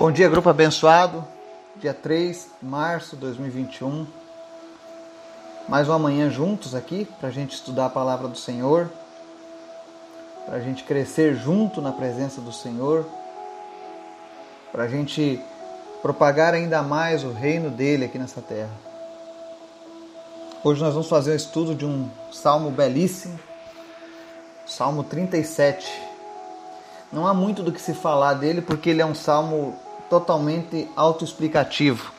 Bom dia, grupo abençoado, dia 3 de março de 2021, mais uma manhã juntos aqui para a gente estudar a palavra do Senhor, para a gente crescer junto na presença do Senhor, para a gente propagar ainda mais o reino dele aqui nessa terra. Hoje nós vamos fazer um estudo de um salmo belíssimo, Salmo 37. Não há muito do que se falar dele porque ele é um salmo totalmente autoexplicativo.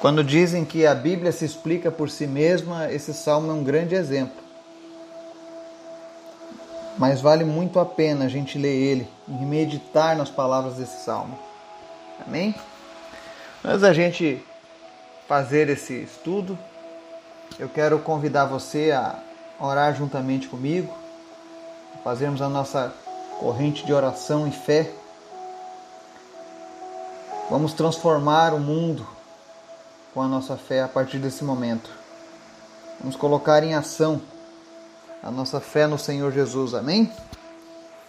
Quando dizem que a Bíblia se explica por si mesma, esse salmo é um grande exemplo. Mas vale muito a pena a gente ler ele e meditar nas palavras desse salmo. Amém? Antes da gente fazer esse estudo, eu quero convidar você a orar juntamente comigo, a fazermos a nossa corrente de oração e fé. Vamos transformar o mundo com a nossa fé a partir desse momento. Vamos colocar em ação a nossa fé no Senhor Jesus, amém?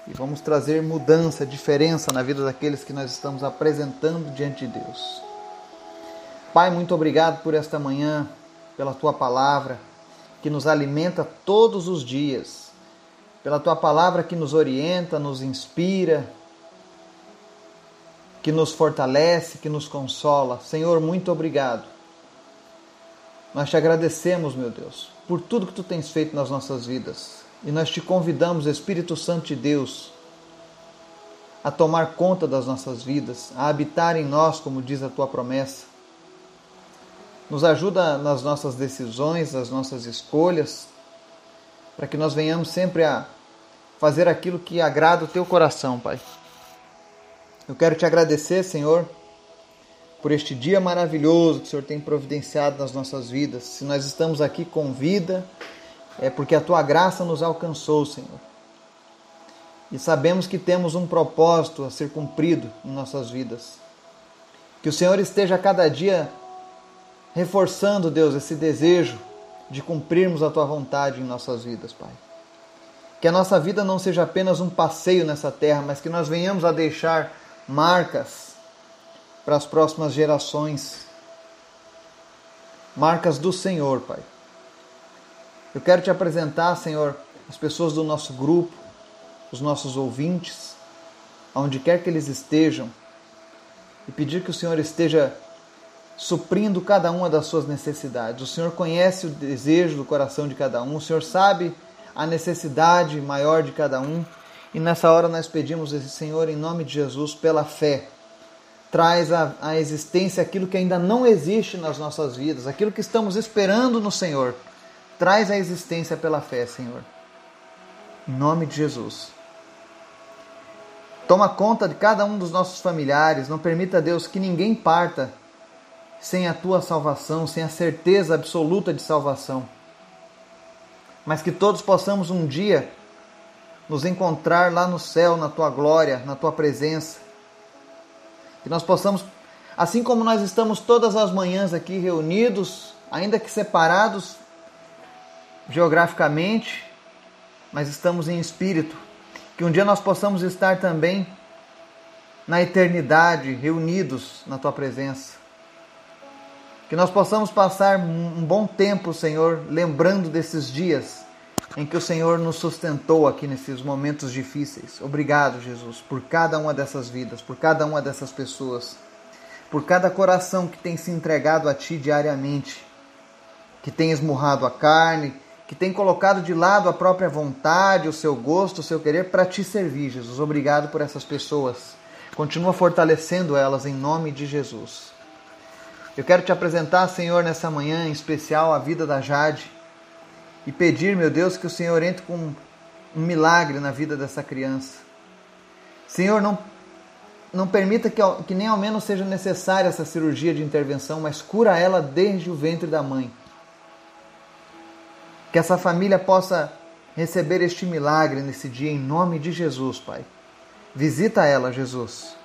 E vamos trazer mudança, diferença na vida daqueles que nós estamos apresentando diante de Deus. Pai, muito obrigado por esta manhã, pela Tua palavra que nos alimenta todos os dias, pela Tua palavra que nos orienta, nos inspira, que nos fortalece, que nos consola. Senhor, muito obrigado. Nós te agradecemos, meu Deus, por tudo que tu tens feito nas nossas vidas. E nós te convidamos, Espírito Santo de Deus, a tomar conta das nossas vidas, a habitar em nós, como diz a tua promessa. Nos ajuda nas nossas decisões, nas nossas escolhas, para que nós venhamos sempre a fazer aquilo que agrada o teu coração, Pai. Eu quero te agradecer, Senhor, por este dia maravilhoso que o Senhor tem providenciado nas nossas vidas. Se nós estamos aqui com vida, é porque a Tua graça nos alcançou, Senhor. E sabemos que temos um propósito a ser cumprido em nossas vidas. Que o Senhor esteja cada dia reforçando, Deus, esse desejo de cumprirmos a Tua vontade em nossas vidas, Pai. Que a nossa vida não seja apenas um passeio nessa terra, mas que nós venhamos a deixar marcas para as próximas gerações, marcas do Senhor, Pai. Eu quero te apresentar, Senhor, as pessoas do nosso grupo, os nossos ouvintes, aonde quer que eles estejam, e pedir que o Senhor esteja suprindo cada uma das suas necessidades. O Senhor conhece o desejo do coração de cada um, o Senhor sabe a necessidade maior de cada um, e nessa hora nós pedimos esse Senhor, em nome de Jesus, pela fé, traz à existência aquilo que ainda não existe nas nossas vidas, aquilo que estamos esperando no Senhor. Traz à existência pela fé, Senhor. Em nome de Jesus. Toma conta de cada um dos nossos familiares. Não permita, Deus, que ninguém parta sem a Tua salvação, sem a certeza absoluta de salvação. Mas que todos possamos um dia nos encontrar lá no céu, na Tua glória, na Tua presença. Que nós possamos, assim como nós estamos todas as manhãs aqui reunidos, ainda que separados geograficamente, mas estamos em espírito. Que um dia nós possamos estar também na eternidade, reunidos na Tua presença. Que nós possamos passar um bom tempo, Senhor, lembrando desses dias em que o Senhor nos sustentou aqui nesses momentos difíceis. Obrigado, Jesus, por cada uma dessas vidas, por cada uma dessas pessoas, por cada coração que tem se entregado a Ti diariamente, que tem esmurrado a carne, que tem colocado de lado a própria vontade, o seu gosto, o seu querer, para Te servir, Jesus. Obrigado por essas pessoas. Continua fortalecendo elas em nome de Jesus. Eu quero Te apresentar, Senhor, nessa manhã, em especial a vida da Jade, e pedir, meu Deus, que o Senhor entre com um milagre na vida dessa criança. Senhor, não permita que nem ao menos seja necessária essa cirurgia de intervenção, mas cura ela desde o ventre da mãe. Que essa família possa receber este milagre nesse dia, em nome de Jesus, Pai. Visita ela, Jesus,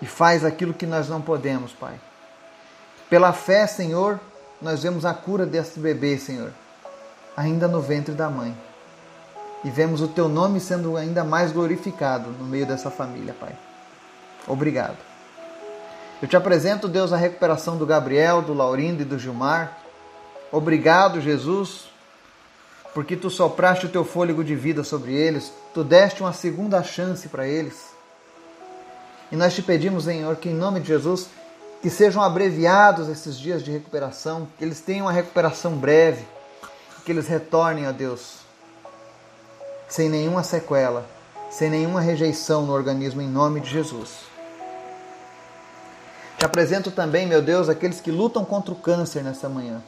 e faz aquilo que nós não podemos, Pai. Pela fé, Senhor, nós vemos a cura desse bebê, Senhor, ainda no ventre da mãe. E vemos o Teu nome sendo ainda mais glorificado no meio dessa família, Pai. Obrigado. Eu te apresento, Deus, a recuperação do Gabriel, do Laurindo e do Gilmar. Obrigado, Jesus, porque Tu sopraste o Teu fôlego de vida sobre eles. Tu deste uma segunda chance para eles. E nós te pedimos, Senhor, que em nome de Jesus, que sejam abreviados esses dias de recuperação, que eles tenham uma recuperação breve, que eles retornem a Deus sem nenhuma sequela, sem nenhuma rejeição no organismo, em nome de Jesus. Te apresento também, meu Deus, aqueles que lutam contra o câncer nessa manhã.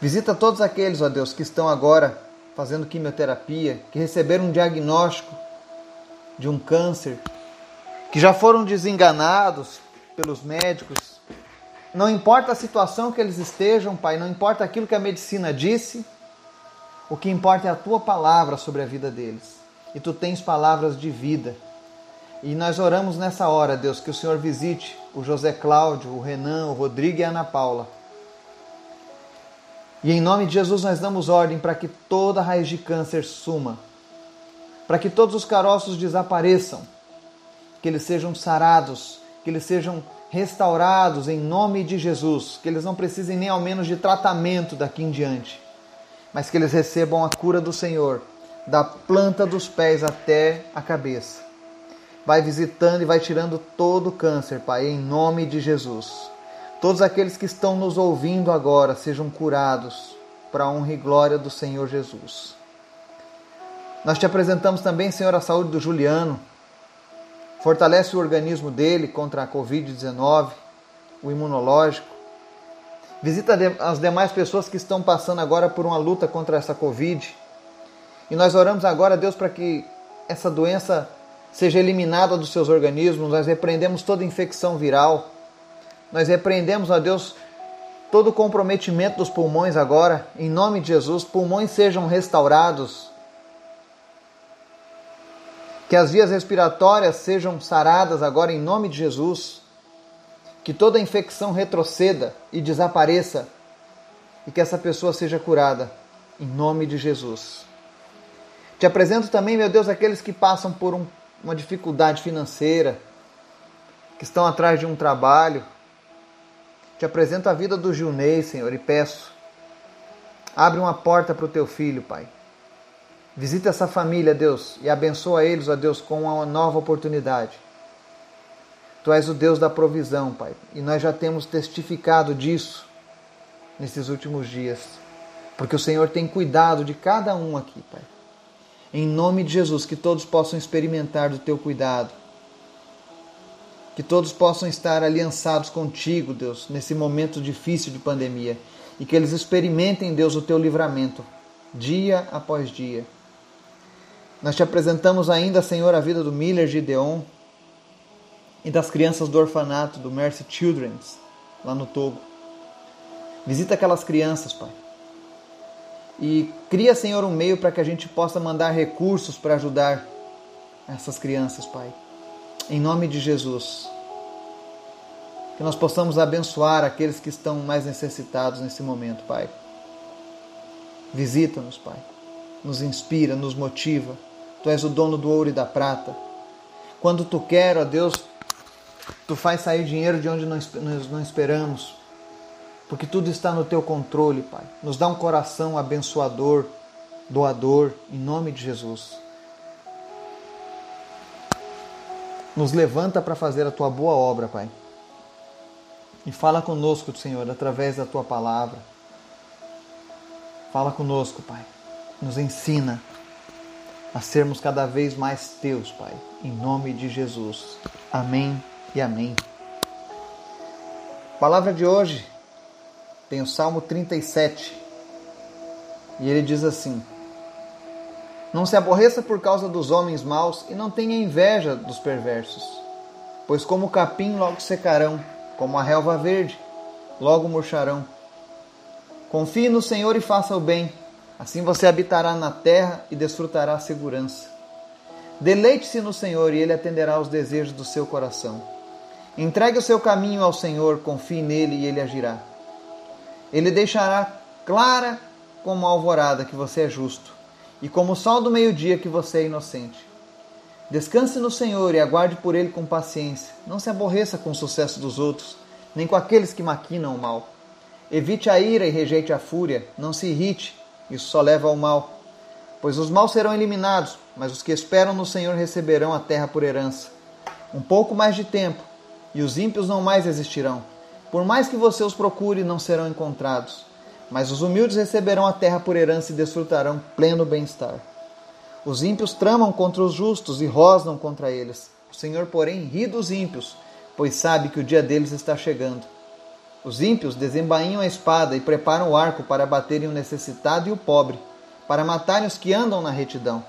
Visita todos aqueles, ó Deus, que estão agora fazendo quimioterapia, que receberam um diagnóstico de um câncer, que já foram desenganados pelos médicos. Não importa a situação que eles estejam, Pai, não importa aquilo que a medicina disse, o que importa é a Tua palavra sobre a vida deles. E Tu tens palavras de vida. E nós oramos nessa hora, Deus, que o Senhor visite o José Cláudio, o Renan, o Rodrigo e a Ana Paula. E em nome de Jesus nós damos ordem para que toda raiz de câncer suma, para que todos os caroços desapareçam, que eles sejam sarados, que eles sejam restaurados em nome de Jesus, que eles não precisem nem ao menos de tratamento daqui em diante, mas que eles recebam a cura do Senhor, da planta dos pés até a cabeça. Vai visitando e vai tirando todo o câncer, Pai, em nome de Jesus. Todos aqueles que estão nos ouvindo agora sejam curados para a honra e glória do Senhor Jesus. Nós te apresentamos também, Senhor, a saúde do Juliano. Fortalece o organismo dele contra a Covid-19, o imunológico. Visita as demais pessoas que estão passando agora por uma luta contra essa Covid. E nós oramos agora, Deus, para que essa doença seja eliminada dos seus organismos. Nós repreendemos toda infecção viral. Nós repreendemos, ó Deus, todo o comprometimento dos pulmões agora. Em nome de Jesus, pulmões sejam restaurados. Que as vias respiratórias sejam saradas agora em nome de Jesus. Que toda infecção retroceda e desapareça. E que essa pessoa seja curada em nome de Jesus. Te apresento também, meu Deus, aqueles que passam por uma dificuldade financeira, que estão atrás de um trabalho. Te apresento a vida do Gilnei, Senhor, e peço. Abre uma porta para o Teu filho, Pai. Visita essa família, Deus, e abençoa eles, ó Deus, com uma nova oportunidade. Tu és o Deus da provisão, Pai, e nós já temos testificado disso nesses últimos dias, porque o Senhor tem cuidado de cada um aqui, Pai. Em nome de Jesus, que todos possam experimentar do Teu cuidado, que todos possam estar aliançados contigo, Deus, nesse momento difícil de pandemia, e que eles experimentem, Deus, o Teu livramento, dia após dia. Nós te apresentamos ainda, Senhor, a vida do Miller Gideon e das crianças do orfanato, do Mercy Children's, lá no Togo. Visita aquelas crianças, Pai. E cria, Senhor, um meio para que a gente possa mandar recursos para ajudar essas crianças, Pai. Em nome de Jesus. Que nós possamos abençoar aqueles que estão mais necessitados nesse momento, Pai. Visita-nos, Pai. Nos inspira, nos motiva. Tu és o dono do ouro e da prata. Quando Tu quer, ó Deus, Tu faz sair dinheiro de onde não esperamos. Porque tudo está no Teu controle, Pai. Nos dá um coração abençoador, doador, em nome de Jesus. Nos levanta para fazer a Tua boa obra, Pai. E fala conosco, Senhor, através da Tua palavra. Fala conosco, Pai. Nos ensina a sermos cada vez mais Teus, Pai. Em nome de Jesus. Amém e amém. A palavra de hoje tem o Salmo 37. E ele diz assim: Não se aborreça por causa dos homens maus e não tenha inveja dos perversos. Pois como o capim logo secarão, como a relva verde logo murcharão. Confie no Senhor e faça o bem. Assim você habitará na terra e desfrutará a segurança. Deleite-se no Senhor e Ele atenderá aos desejos do seu coração. Entregue o seu caminho ao Senhor, confie nele e Ele agirá. Ele deixará clara como a alvorada que você é justo e como o sol do meio-dia que você é inocente. Descanse no Senhor e aguarde por Ele com paciência. Não se aborreça com o sucesso dos outros, nem com aqueles que maquinam o mal. Evite a ira e rejeite a fúria. Não se irrite, isso só leva ao mal. Pois os maus serão eliminados, mas os que esperam no Senhor receberão a terra por herança. Um pouco mais de tempo, e os ímpios não mais existirão. Por mais que você os procure, não serão encontrados. Mas os humildes receberão a terra por herança e desfrutarão pleno bem-estar. Os ímpios tramam contra os justos e rosnam contra eles. O Senhor, porém, ri dos ímpios, pois sabe que o dia deles está chegando. Os ímpios desembainham a espada e preparam o arco para baterem o necessitado e o pobre, para matarem os que andam na retidão.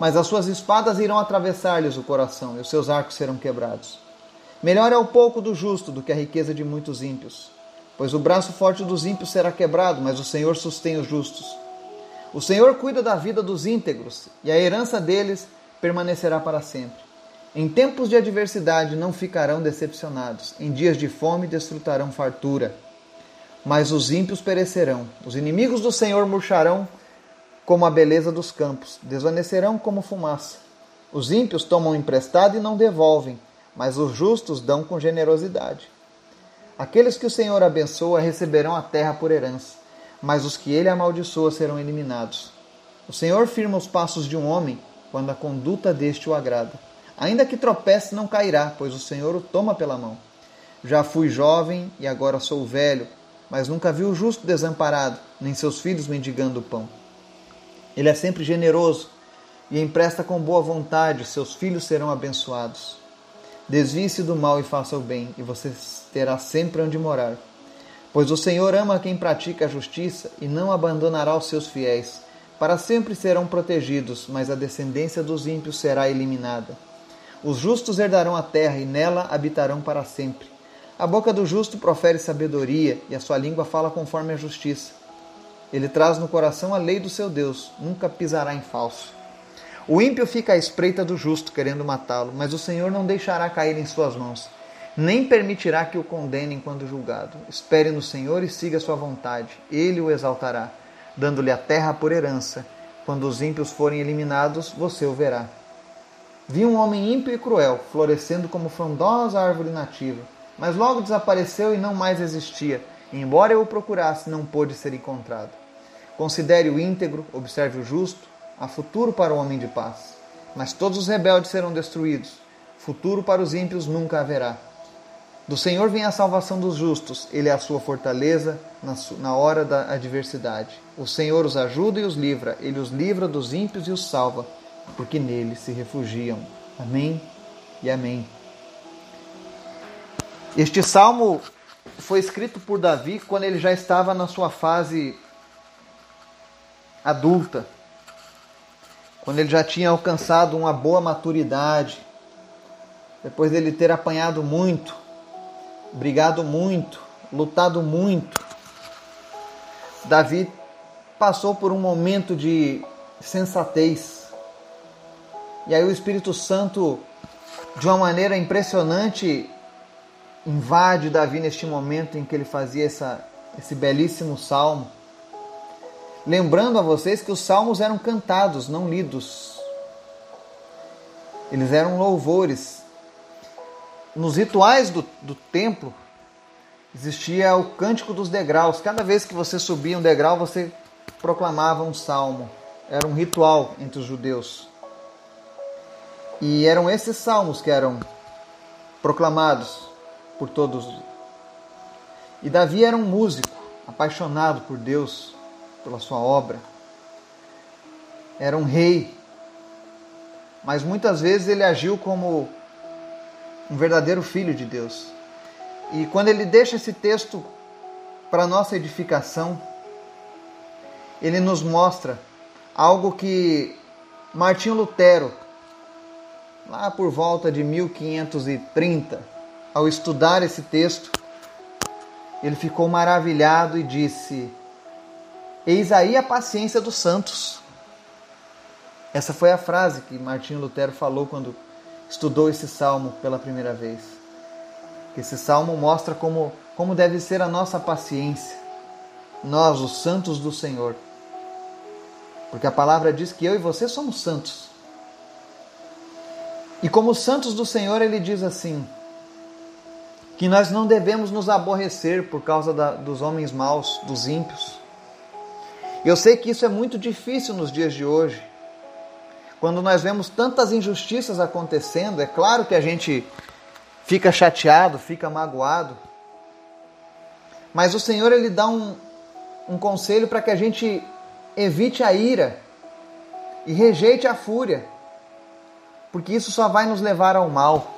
Mas as suas espadas irão atravessar-lhes o coração e os seus arcos serão quebrados. Melhor é o pouco do justo do que a riqueza de muitos ímpios, pois o braço forte dos ímpios será quebrado, mas o Senhor sustém os justos. O Senhor cuida da vida dos íntegros, e a herança deles permanecerá para sempre. Em tempos de adversidade não ficarão decepcionados, em dias de fome desfrutarão fartura. Mas os ímpios perecerão, os inimigos do Senhor murcharão como a beleza dos campos, desvanecerão como fumaça. Os ímpios tomam emprestado e não devolvem, mas os justos dão com generosidade. Aqueles que o Senhor abençoa receberão a terra por herança, mas os que ele amaldiçoa serão eliminados. O Senhor firma os passos de um homem quando a conduta deste o agrada. Ainda que tropece, não cairá, pois o Senhor o toma pela mão. Já fui jovem e agora sou velho, mas nunca vi o justo desamparado, nem seus filhos mendigando o pão. Ele é sempre generoso e empresta com boa vontade, seus filhos serão abençoados. Desvie-se do mal e faça o bem, e você terá sempre onde morar. Pois o Senhor ama quem pratica a justiça e não abandonará os seus fiéis. Para sempre serão protegidos, mas a descendência dos ímpios será eliminada. Os justos herdarão a terra e nela habitarão para sempre. A boca do justo profere sabedoria e a sua língua fala conforme a justiça. Ele traz no coração a lei do seu Deus, nunca pisará em falso. O ímpio fica à espreita do justo, querendo matá-lo, mas o Senhor não deixará cair em suas mãos. Nem permitirá que o condenem quando julgado. Espere no Senhor e siga sua vontade. Ele o exaltará, dando-lhe a terra por herança. Quando os ímpios forem eliminados, você o verá. Vi um homem ímpio e cruel, florescendo como frondosa árvore nativa, mas logo desapareceu e não mais existia. Embora eu o procurasse, não pôde ser encontrado. Considere o íntegro, observe o justo. Há futuro para o homem de paz. Mas todos os rebeldes serão destruídos. Futuro para os ímpios nunca haverá. Do Senhor vem a salvação dos justos, Ele é a sua fortaleza na hora da adversidade. O Senhor os ajuda e os livra, Ele os livra dos ímpios e os salva, porque nele se refugiam. Amém e amém. Este salmo foi escrito por Davi quando ele já estava na sua fase adulta, quando ele já tinha alcançado uma boa maturidade, depois dele ter apanhado muito, brigado muito, lutado muito. Davi passou por um momento de sensatez. E aí o Espírito Santo, de uma maneira impressionante, invade Davi neste momento em que ele fazia esse belíssimo salmo. Lembrando a vocês que os salmos eram cantados, não lidos. Eles eram louvores. Nos rituais do templo existia o cântico dos degraus. Cada vez que você subia um degrau, você proclamava um salmo. Era um ritual entre os judeus. E eram esses salmos que eram proclamados por todos. E Davi era um músico, apaixonado por Deus, pela sua obra. Era um rei. Mas muitas vezes ele agiu como um verdadeiro filho de Deus. E quando ele deixa esse texto para nossa edificação, ele nos mostra algo que Martinho Lutero, lá por volta de 1530, ao estudar esse texto, ele ficou maravilhado e disse: "Eis aí a paciência dos santos." Essa foi a frase que Martinho Lutero falou quando estudou esse salmo pela primeira vez. Esse salmo mostra como deve ser a nossa paciência, nós, os santos do Senhor. Porque a palavra diz que eu e você somos santos. E como santos do Senhor, ele diz assim, que nós não devemos nos aborrecer por causa dos homens maus, dos ímpios. Eu sei que isso é muito difícil nos dias de hoje. Quando nós vemos tantas injustiças acontecendo, é claro que a gente fica chateado, fica magoado. Mas o Senhor, ele dá um conselho para que a gente evite a ira e rejeite a fúria, porque isso só vai nos levar ao mal.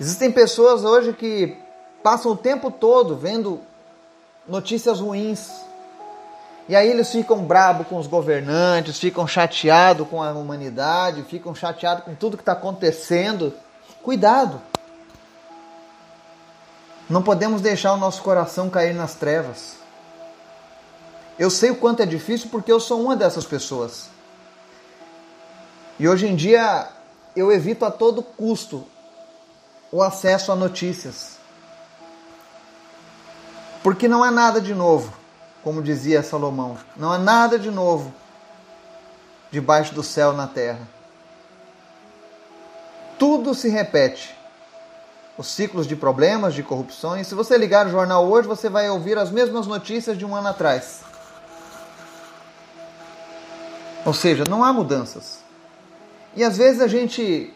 Existem pessoas hoje que passam o tempo todo vendo notícias ruins, e aí eles ficam bravos com os governantes, ficam chateados com a humanidade, ficam chateados com tudo que está acontecendo. Cuidado! Não podemos deixar o nosso coração cair nas trevas. Eu sei o quanto é difícil porque eu sou uma dessas pessoas. E hoje em dia eu evito a todo custo o acesso a notícias. Porque não há nada de novo, como dizia Salomão. Não há nada de novo debaixo do céu na terra. Tudo se repete. Os ciclos de problemas, de corrupções. Se você ligar o jornal hoje, você vai ouvir as mesmas notícias de um ano atrás. Ou seja, não há mudanças. E às vezes a gente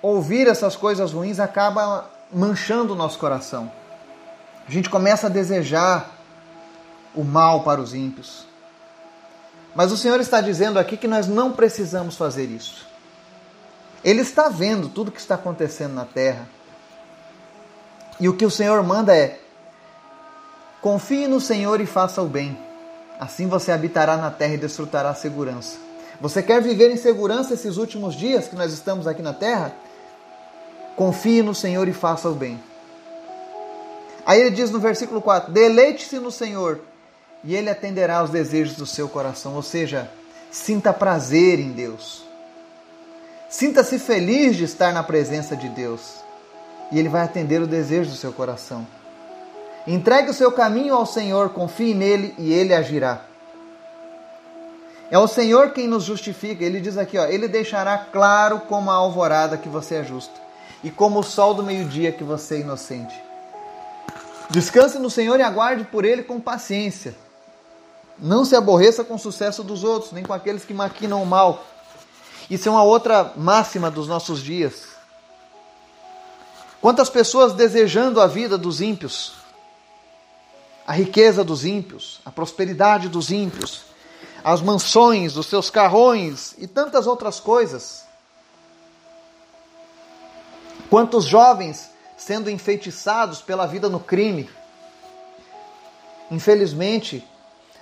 ouvir essas coisas ruins acaba manchando o nosso coração. A gente começa a desejar o mal para os ímpios. Mas o Senhor está dizendo aqui que nós não precisamos fazer isso. Ele está vendo tudo o que está acontecendo na terra. E o que o Senhor manda é: confie no Senhor e faça o bem. Assim você habitará na terra e desfrutará a segurança. Você quer viver em segurança esses últimos dias que nós estamos aqui na terra? Confie no Senhor e faça o bem. Aí ele diz no versículo 4, deleite-se no Senhor e Ele atenderá aos desejos do seu coração. Ou seja, sinta prazer em Deus. Sinta-se feliz de estar na presença de Deus. E Ele vai atender o desejo do seu coração. Entregue o seu caminho ao Senhor, confie nele e Ele agirá. É o Senhor quem nos justifica. Ele diz aqui, ó, Ele deixará claro como a alvorada que você é justo e como o sol do meio-dia que você é inocente. Descanse no Senhor e aguarde por Ele com paciência. Não se aborreça com o sucesso dos outros, nem com aqueles que maquinam o mal. Isso é uma outra máxima dos nossos dias. Quantas pessoas desejando a vida dos ímpios, a riqueza dos ímpios, a prosperidade dos ímpios, as mansões, os seus carrões e tantas outras coisas. Quantos jovens sendo enfeitiçados pela vida no crime. Infelizmente,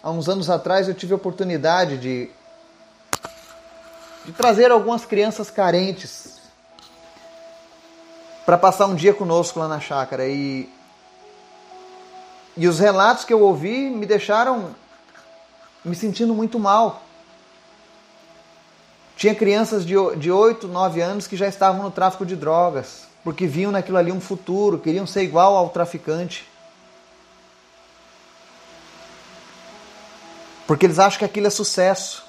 há uns anos atrás eu tive a oportunidade de trazer algumas crianças carentes para passar um dia conosco lá na chácara. E os relatos que eu ouvi me deixaram me sentindo muito mal. Tinha crianças de 8, 9 anos que já estavam no tráfico de drogas, porque viam naquilo ali um futuro, queriam ser igual ao traficante. Porque eles acham que aquilo é sucesso.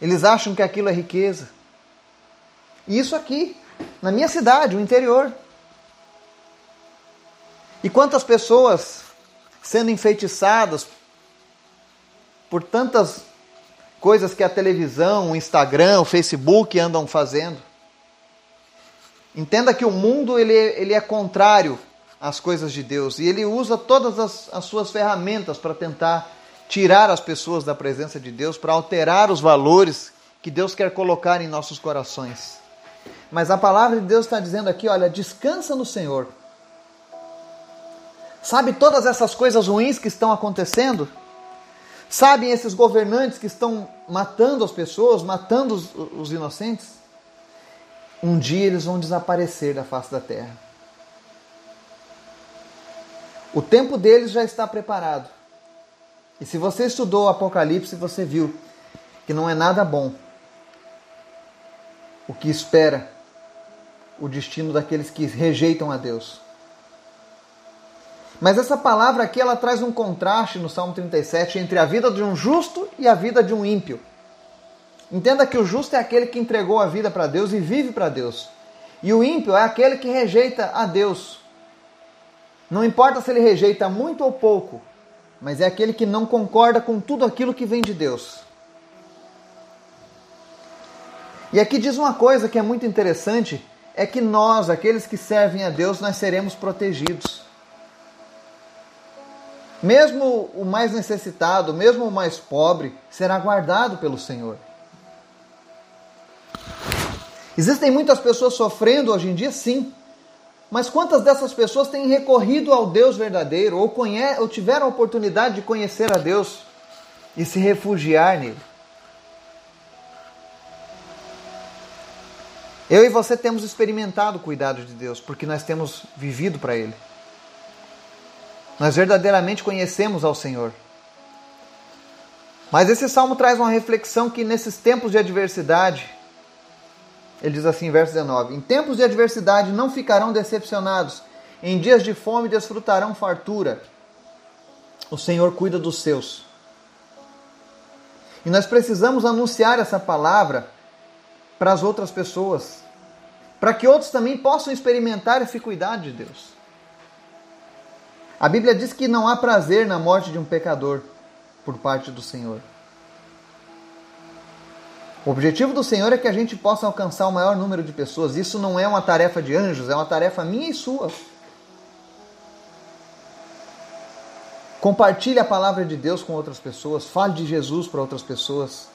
Eles acham que aquilo é riqueza. E isso aqui, na minha cidade, o interior. E quantas pessoas sendo enfeitiçadas por tantas coisas que a televisão, o Instagram, o Facebook andam fazendo. Entenda que o mundo ele é contrário às coisas de Deus. E ele usa todas as suas ferramentas para tentar tirar as pessoas da presença de Deus, para alterar os valores que Deus quer colocar em nossos corações. Mas a palavra de Deus está dizendo aqui, olha, descansa no Senhor. Sabe todas essas coisas ruins que estão acontecendo? Sabem esses governantes que estão matando as pessoas, matando os inocentes? Um dia eles vão desaparecer da face da terra. O tempo deles já está preparado. E se você estudou o Apocalipse, você viu que não é nada bom o que espera o destino daqueles que rejeitam a Deus. Mas essa palavra aqui, ela traz um contraste no Salmo 37 entre a vida de um justo e a vida de um ímpio. Entenda que o justo é aquele que entregou a vida para Deus e vive para Deus. E o ímpio é aquele que rejeita a Deus. Não importa se ele rejeita muito ou pouco, mas é aquele que não concorda com tudo aquilo que vem de Deus. E aqui diz uma coisa que é muito interessante, é que nós, aqueles que servem a Deus, nós seremos protegidos. Mesmo o mais necessitado, mesmo o mais pobre, será guardado pelo Senhor. Existem muitas pessoas sofrendo hoje em dia, sim. Mas quantas dessas pessoas têm recorrido ao Deus verdadeiro ou tiveram a oportunidade de conhecer a Deus e se refugiar nele? Eu e você temos experimentado o cuidado de Deus, porque nós temos vivido para Ele. Nós verdadeiramente conhecemos ao Senhor. Mas esse salmo traz uma reflexão que nesses tempos de adversidade, ele diz assim, verso 19, em tempos de adversidade não ficarão decepcionados, em dias de fome desfrutarão fartura. O Senhor cuida dos seus. E nós precisamos anunciar essa palavra para as outras pessoas, para que outros também possam experimentar esse cuidado de Deus. A Bíblia diz que não há prazer na morte de um pecador por parte do Senhor. O objetivo do Senhor é que a gente possa alcançar o maior número de pessoas. Isso não é uma tarefa de anjos, é uma tarefa minha e sua. Compartilhe a palavra de Deus com outras pessoas, fale de Jesus para outras pessoas.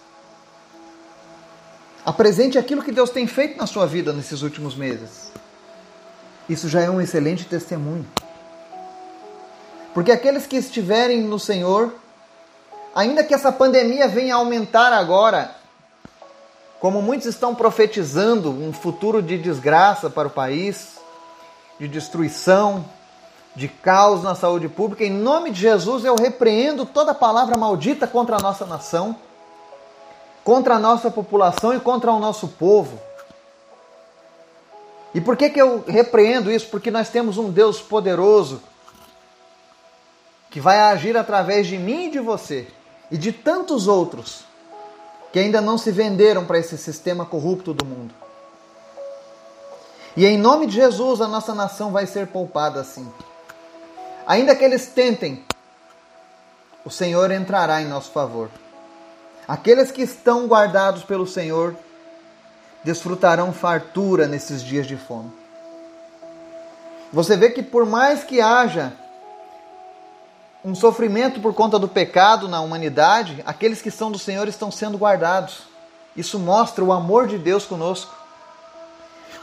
Apresente aquilo que Deus tem feito na sua vida nesses últimos meses. Isso já é um excelente testemunho. Porque aqueles que estiverem no Senhor, ainda que essa pandemia venha a aumentar agora, como muitos estão profetizando um futuro de desgraça para o país, de destruição, de caos na saúde pública, em nome de Jesus eu repreendo toda palavra maldita contra a nossa nação, contra a nossa população e contra o nosso povo. E por que eu repreendo isso? Porque nós temos um Deus poderoso que vai agir através de mim e de você e de tantos outros que ainda não se venderam para esse sistema corrupto do mundo. E em nome de Jesus a nossa nação vai ser poupada assim. Ainda que eles tentem, o Senhor entrará em nosso favor. Aqueles que estão guardados pelo Senhor desfrutarão fartura nesses dias de fome. Você vê que por mais que haja um sofrimento por conta do pecado na humanidade, aqueles que são do Senhor estão sendo guardados. Isso mostra o amor de Deus conosco.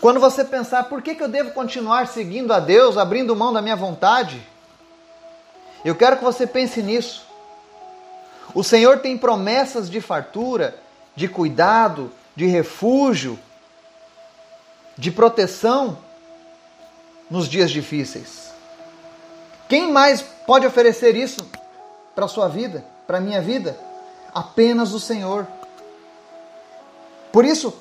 Quando você pensar, por que eu devo continuar seguindo a Deus, abrindo mão da minha vontade? Eu quero que você pense nisso. O Senhor tem promessas de fartura, de cuidado, de refúgio, de proteção nos dias difíceis. Quem mais pode oferecer isso para a sua vida, para a minha vida? Apenas o Senhor. Por isso,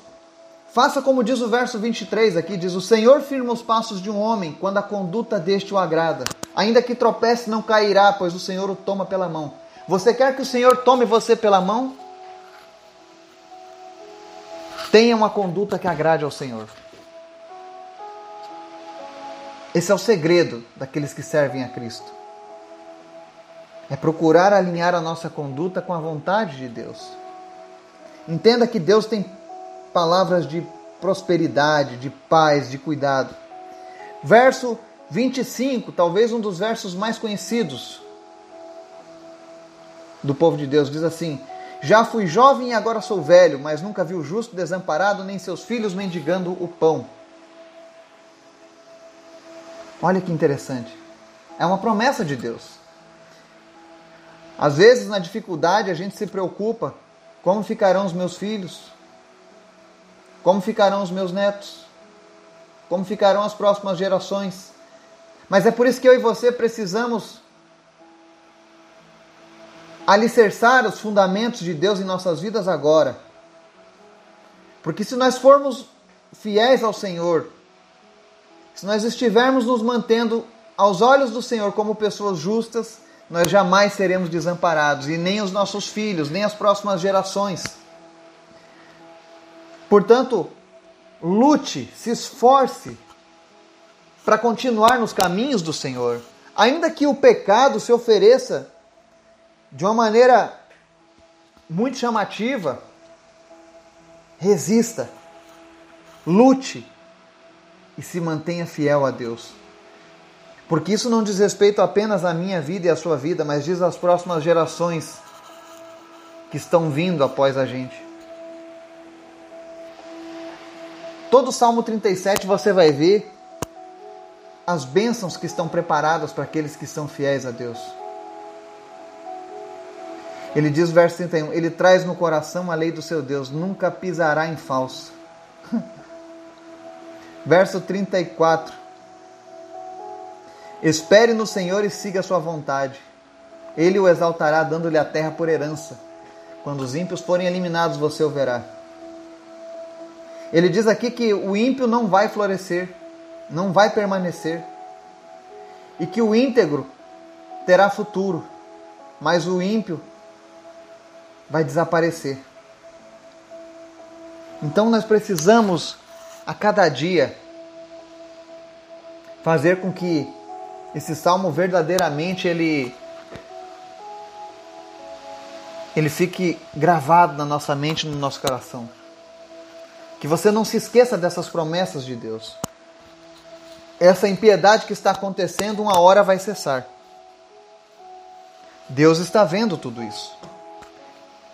faça como diz o verso 23 aqui, diz, o Senhor firma os passos de um homem quando a conduta deste o agrada. Ainda que tropece, não cairá, pois o Senhor o toma pela mão. Você quer que o Senhor tome você pela mão? Tenha uma conduta que agrade ao Senhor. Esse é o segredo daqueles que servem a Cristo. É procurar alinhar a nossa conduta com a vontade de Deus. Entenda que Deus tem palavras de prosperidade, de paz, de cuidado. Verso 25, talvez um dos versos mais conhecidos do povo de Deus, diz assim, já fui jovem e agora sou velho, mas nunca vi o justo desamparado, nem seus filhos mendigando o pão. Olha que interessante. É uma promessa de Deus. Às vezes, na dificuldade, a gente se preocupa, como ficarão os meus filhos? Como ficarão os meus netos? Como ficarão as próximas gerações? Mas é por isso que eu e você precisamos alicerçar os fundamentos de Deus em nossas vidas agora. Porque se nós formos fiéis ao Senhor, se nós estivermos nos mantendo aos olhos do Senhor como pessoas justas, nós jamais seremos desamparados, e nem os nossos filhos, nem as próximas gerações. Portanto, lute, se esforce para continuar nos caminhos do Senhor. Ainda que o pecado se ofereça de uma maneira muito chamativa, resista, lute e se mantenha fiel a Deus. Porque isso não diz respeito apenas à minha vida e à sua vida, mas diz às próximas gerações que estão vindo após a gente. Todo o Salmo 37 você vai ver as bênçãos que estão preparadas para aqueles que são fiéis a Deus. Ele diz, verso 31, ele traz no coração a lei do seu Deus, nunca pisará em falso. Verso 34, espere no Senhor e siga a sua vontade. Ele o exaltará, dando-lhe a terra por herança. Quando os ímpios forem eliminados, você o verá. Ele diz aqui que o ímpio não vai florescer, não vai permanecer, e que o íntegro terá futuro, mas o ímpio vai desaparecer. Então nós precisamos, a cada dia, fazer com que esse salmo verdadeiramente ele fique gravado na nossa mente, no nosso coração. Que você não se esqueça dessas promessas de Deus. Essa impiedade que está acontecendo, uma hora vai cessar. Deus está vendo tudo isso.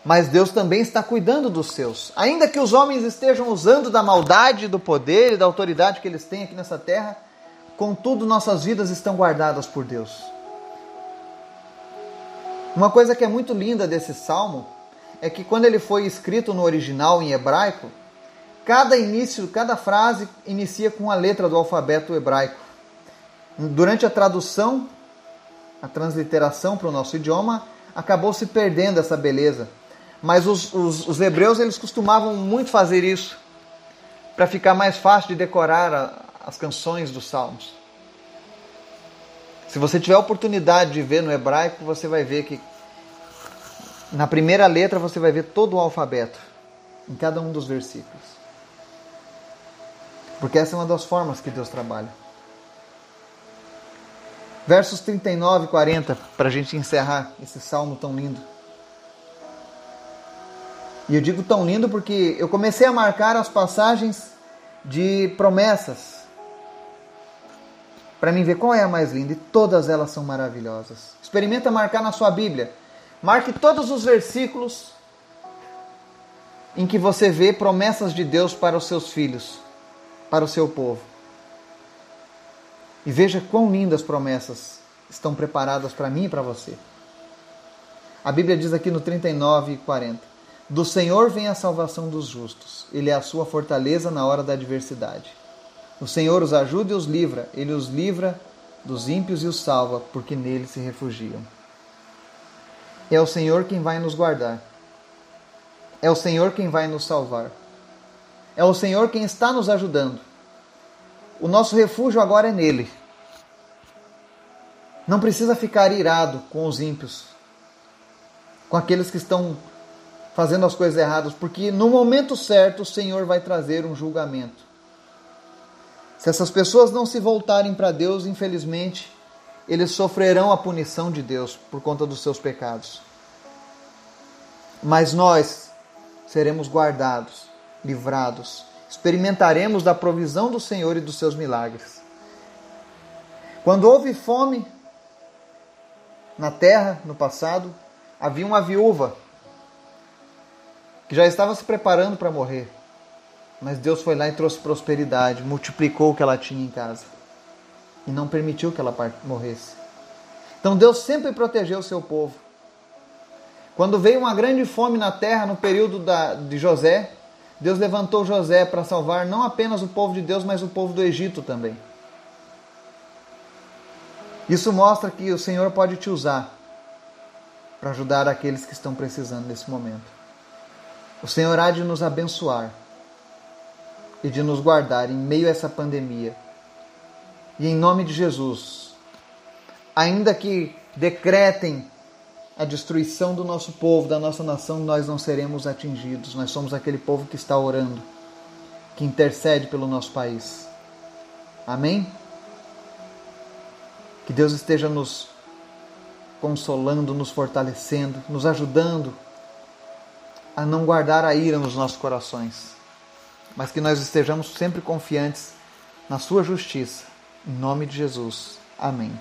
Mas Deus também está cuidando dos seus. Ainda que os homens estejam usando da maldade, do poder e da autoridade que eles têm aqui nessa terra, contudo, nossas vidas estão guardadas por Deus. Uma coisa que é muito linda desse salmo é que quando ele foi escrito no original, em hebraico, cada frase inicia com a letra do alfabeto hebraico. Durante a tradução, a transliteração para o nosso idioma, acabou se perdendo essa beleza. Mas os hebreus, eles costumavam muito fazer isso, para ficar mais fácil de decorar as canções dos salmos. Se você tiver a oportunidade de ver no hebraico, você vai ver que na primeira letra você vai ver todo o alfabeto, em cada um dos versículos. Porque essa é uma das formas que Deus trabalha. Versos 39 e 40, para a gente encerrar esse salmo tão lindo. E eu digo tão lindo porque eu comecei a marcar as passagens de promessas, para mim ver qual é a mais linda, e todas elas são maravilhosas. Experimenta marcar na sua Bíblia. Marque todos os versículos em que você vê promessas de Deus para os seus filhos, para o seu povo. E veja quão lindas promessas estão preparadas para mim e para você. A Bíblia diz aqui no 39 e 40, do Senhor vem a salvação dos justos. Ele é a sua fortaleza na hora da adversidade. O Senhor os ajuda e os livra. Ele os livra dos ímpios e os salva, porque nele se refugiam. É o Senhor quem vai nos guardar. É o Senhor quem vai nos salvar. É o Senhor quem está nos ajudando. O nosso refúgio agora é nele. Não precisa ficar irado com os ímpios, com aqueles que estão fazendo as coisas erradas, porque no momento certo o Senhor vai trazer um julgamento. Se essas pessoas não se voltarem para Deus, infelizmente, eles sofrerão a punição de Deus por conta dos seus pecados. Mas nós seremos guardados, livrados, experimentaremos da provisão do Senhor e dos seus milagres. Quando houve fome na terra, no passado, havia uma viúva que já estava se preparando para morrer, mas Deus foi lá e trouxe prosperidade, multiplicou o que ela tinha em casa e não permitiu que ela morresse. Então Deus sempre protegeu o seu povo. Quando veio uma grande fome na terra, no período de José, Deus levantou José para salvar não apenas o povo de Deus, mas o povo do Egito também. Isso mostra que o Senhor pode te usar para ajudar aqueles que estão precisando nesse momento. O Senhor há de nos abençoar e de nos guardar em meio a essa pandemia. E em nome de Jesus, ainda que decretem a destruição do nosso povo, da nossa nação, nós não seremos atingidos. Nós somos aquele povo que está orando. que intercede pelo nosso país. Amém? Que Deus esteja nos consolando, nos fortalecendo, nos ajudando a não guardar a ira nos nossos corações, mas que nós estejamos sempre confiantes na sua justiça. Em nome de Jesus. Amém.